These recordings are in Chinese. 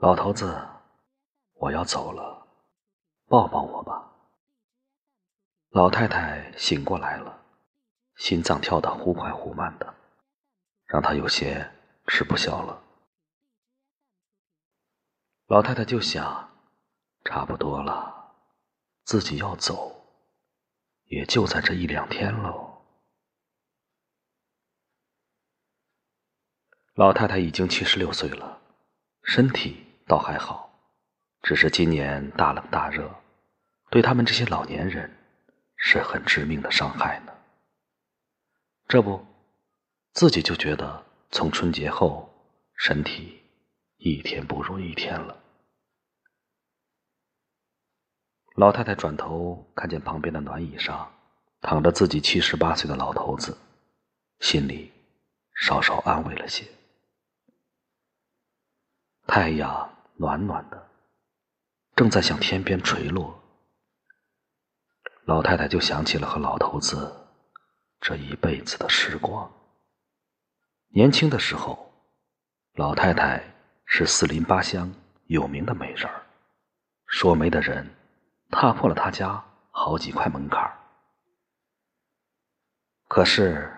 老头子，我要走了，抱抱我吧。老太太醒过来了，心脏跳得忽快忽慢的，让她有些吃不消了。老太太就想，差不多了，自己要走，也就在这一两天喽。老太太已经76岁了，身体倒还好，只是今年大冷大热，对他们这些老年人是很致命的伤害呢。这不，自己就觉得从春节后身体一天不如一天了。老太太转头看见旁边的暖椅上躺着自己78岁的老头子，心里稍稍安慰了些。太阳暖暖的，正在向天边垂落。老太太就想起了和老头子这一辈子的时光。年轻的时候，老太太是408乡有名的媒人，说媒的人踏破了她家好几块门槛。可是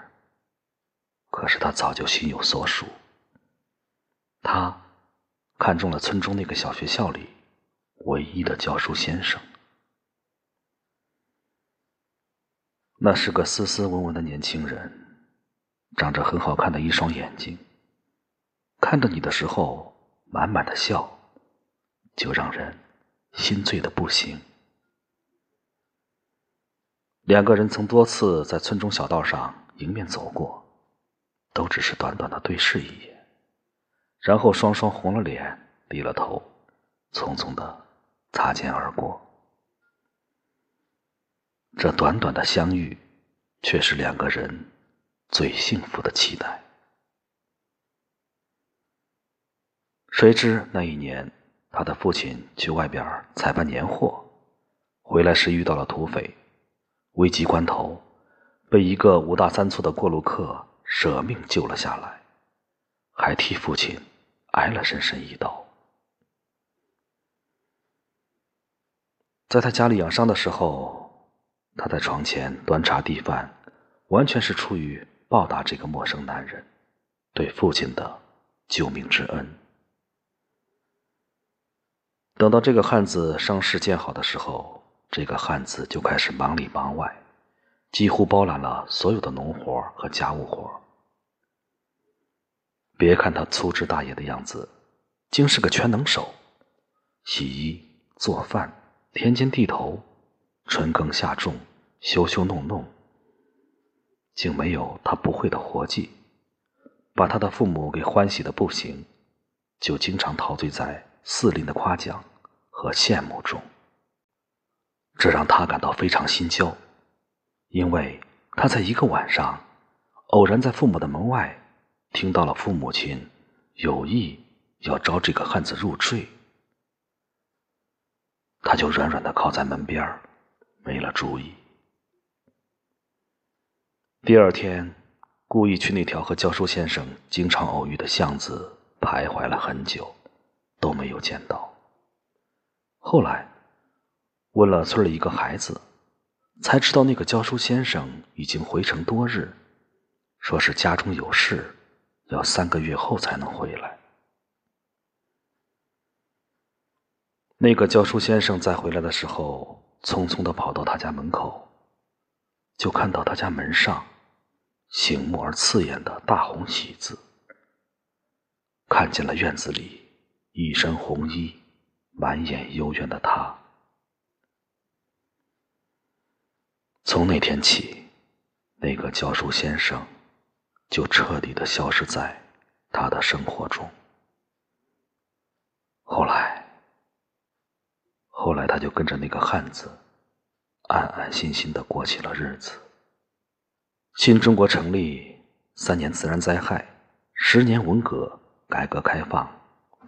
她早就心有所属，她看中了村中那个小学校里唯一的教书先生。那是个斯斯文文的年轻人，长着很好看的一双眼睛，看着你的时候满满的笑，就让人心醉的不行。两个人曾多次在村中小道上迎面走过，都只是短短的对视一眼，然后双双红了脸，低了头，匆匆地擦肩而过。这短短的相遇，却是两个人最幸福的期待。谁知那一年，他的父亲去外边采办年货，回来时遇到了土匪，危急关头，被一个5大3粗的过路客舍命救了下来，还替父亲挨了深深一刀。在他家里养伤的时候，他在床前端茶递饭，完全是出于报答这个陌生男人对父亲的救命之恩。等到这个汉子伤势见好的时候，这个汉子就开始忙里忙外，几乎包揽了所有的农活和家务活。别看他粗枝大叶的样子，竟是个全能手，洗衣、做饭、田间地头、春耕夏种，修修弄弄，竟没有他不会的活计，把他的父母给欢喜的不行，就经常陶醉在四邻的夸奖和羡慕中。这让他感到非常心焦，因为他在一个晚上偶然在父母的门外听到了父母亲有意要招这个汉子入赘，他就软软地靠在门边儿，没了主意。第二天，故意去那条和教书先生经常偶遇的巷子徘徊了很久，都没有见到。后来问了村里一个孩子，才知道那个教书先生已经回城多日，说是家中有事，要3个月后才能回来。那个教书先生在回来的时候，匆匆地跑到他家门口，就看到他家门上醒目而刺眼的大红喜字，看见了院子里一身红衣、满眼幽怨的他。从那天起，那个教书先生就彻底地消失在他的生活中。后来他就跟着那个汉子安安心心地过起了日子。新中国成立，3年自然灾害，10年文革，改革开放，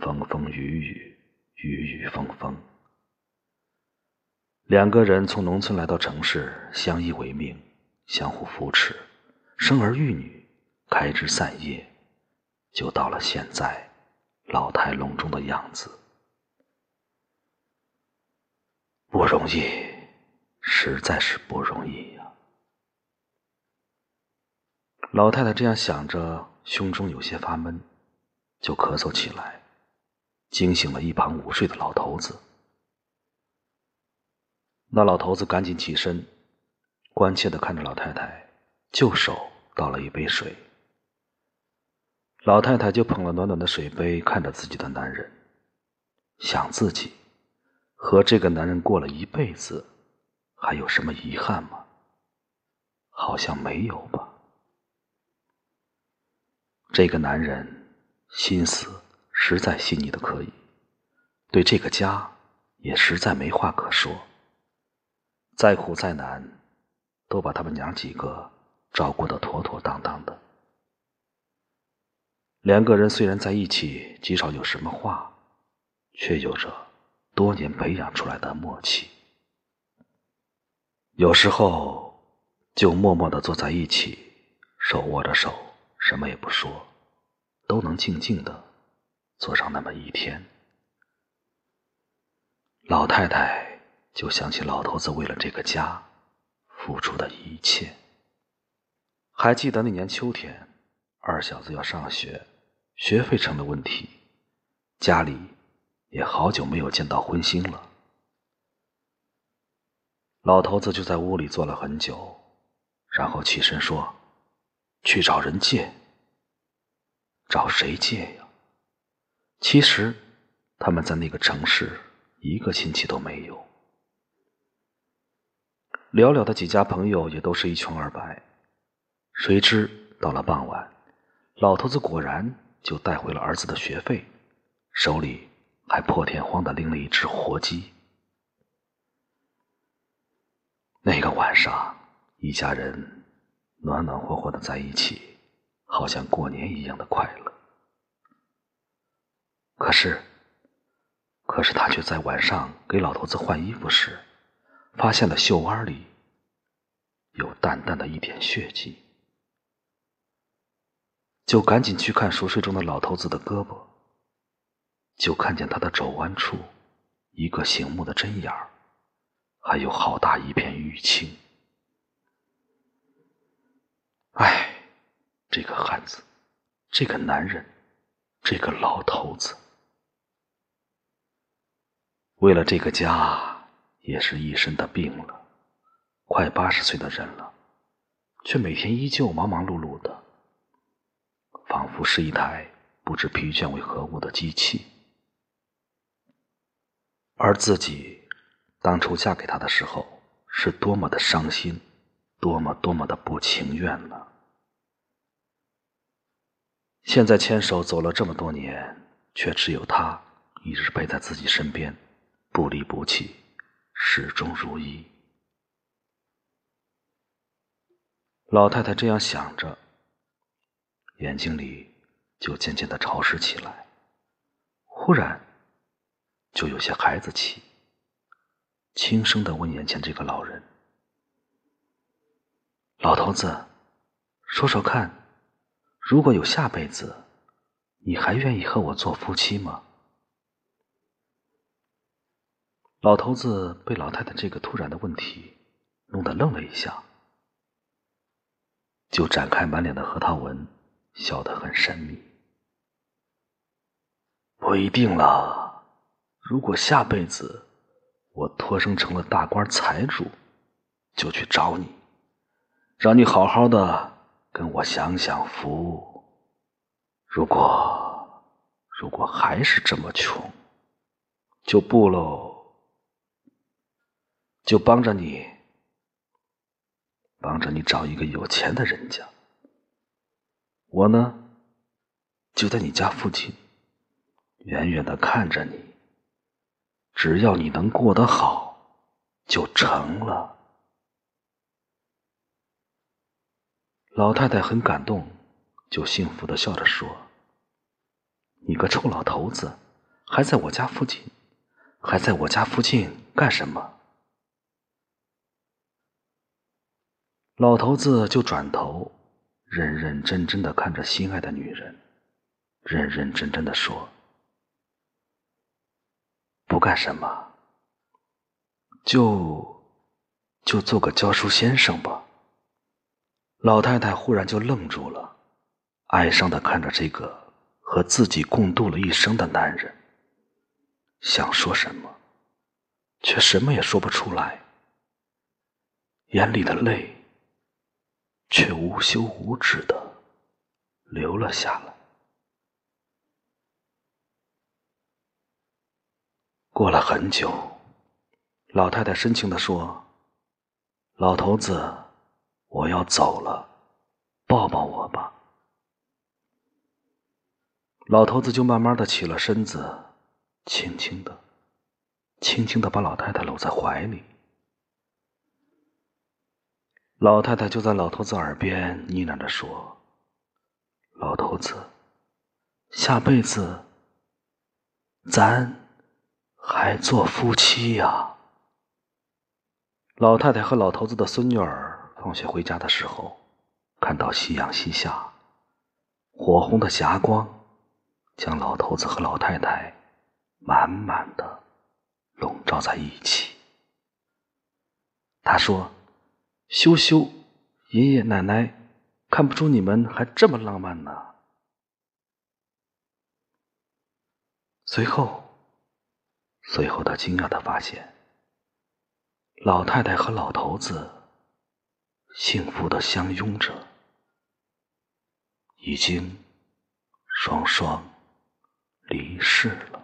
风风雨雨，雨雨风风。两个人从农村来到城市，相依为命，相互扶持，生儿育女，开枝散叶，就到了现在老态龙钟的样子。不容易，实在是不容易呀。老太太这样想着，胸中有些发闷，就咳嗽起来，惊醒了一旁午睡的老头子。那老头子赶紧起身，关切地看着老太太，就手倒了一杯水。老太太就捧了暖暖的水杯，看着自己的男人，想自己和这个男人过了一辈子，还有什么遗憾吗？好像没有吧。这个男人心思实在细腻的可以，对这个家也实在没话可说，再苦再难都把他们娘几个照顾得妥妥当当的。两个人虽然在一起极少有什么话，却有着多年培养出来的默契，有时候就默默地坐在一起，手握着手，什么也不说，都能静静地坐上那么一天。老太太就想起老头子为了这个家付出的一切。还记得那年秋天，二小子要上学，学费成了问题，家里也好久没有见到荤腥了。老头子就在屋里坐了很久，然后起身说，去找人借。找谁借呀？其实他们在那个城市一个亲戚都没有，寥寥的几家朋友也都是一穷二白。谁知到了傍晚，老头子果然就带回了儿子的学费，手里还破天荒地拎了一只活鸡。那个晚上，一家人暖暖和和地在一起，好像过年一样的快乐。可是他却在晚上给老头子换衣服时，发现了袖弯里有淡淡的一点血迹，就赶紧去看熟睡中的老头子的胳膊，就看见他的肘弯处一个醒目的针眼儿，还有好大一片淤青。唉，这个汉子，这个男人，这个老头子，为了这个家也是一身的病了。快80岁的人了，却每天依旧忙忙碌碌的，仿佛是一台不知疲倦为何物的机器。而自己当初嫁给他的时候，是多么的伤心，多么的不情愿呢。现在牵手走了这么多年，却只有他一直陪在自己身边，不离不弃，始终如一。老太太这样想着，眼睛里就渐渐地潮湿起来，忽然就有些孩子气，轻声地问眼前这个老人，老头子，说说看，如果有下辈子，你还愿意和我做夫妻吗？老头子被老太太这个突然的问题弄得愣了一下，就展开满脸的核桃纹，笑得很神秘。不一定了，如果下辈子我托生成了大官财主，就去找你，让你好好的跟我享享福。如果还是这么穷，就不喽，就帮着你找一个有钱的人家。我呢，就在你家附近，远远地看着你，只要你能过得好，就成了。老太太很感动，就幸福地笑着说，你个臭老头子，还在我家附近干什么？老头子就转头，认认真真地看着心爱的女人，认认真真地说，不干什么，就做个教书先生吧。老太太忽然就愣住了，哀伤地看着这个和自己共度了一生的男人，想说什么，却什么也说不出来，眼里的泪却无休无止地流了下来。过了很久，老太太深情地说：“老头子，我要走了，抱抱我吧。”老头子就慢慢地起了身子，轻轻地把老太太搂在怀里。老太太就在老头子耳边呢喃着说：“老头子，下辈子咱还做夫妻呀。”老太太和老头子的孙女儿放学回家的时候，看到夕阳西下，火红的霞光将老头子和老太太满满的笼罩在一起。她说：“羞羞，爷爷奶奶看不出你们还这么浪漫呢。”随后他惊讶地发现，老太太和老头子幸福地相拥着，已经双双离世了。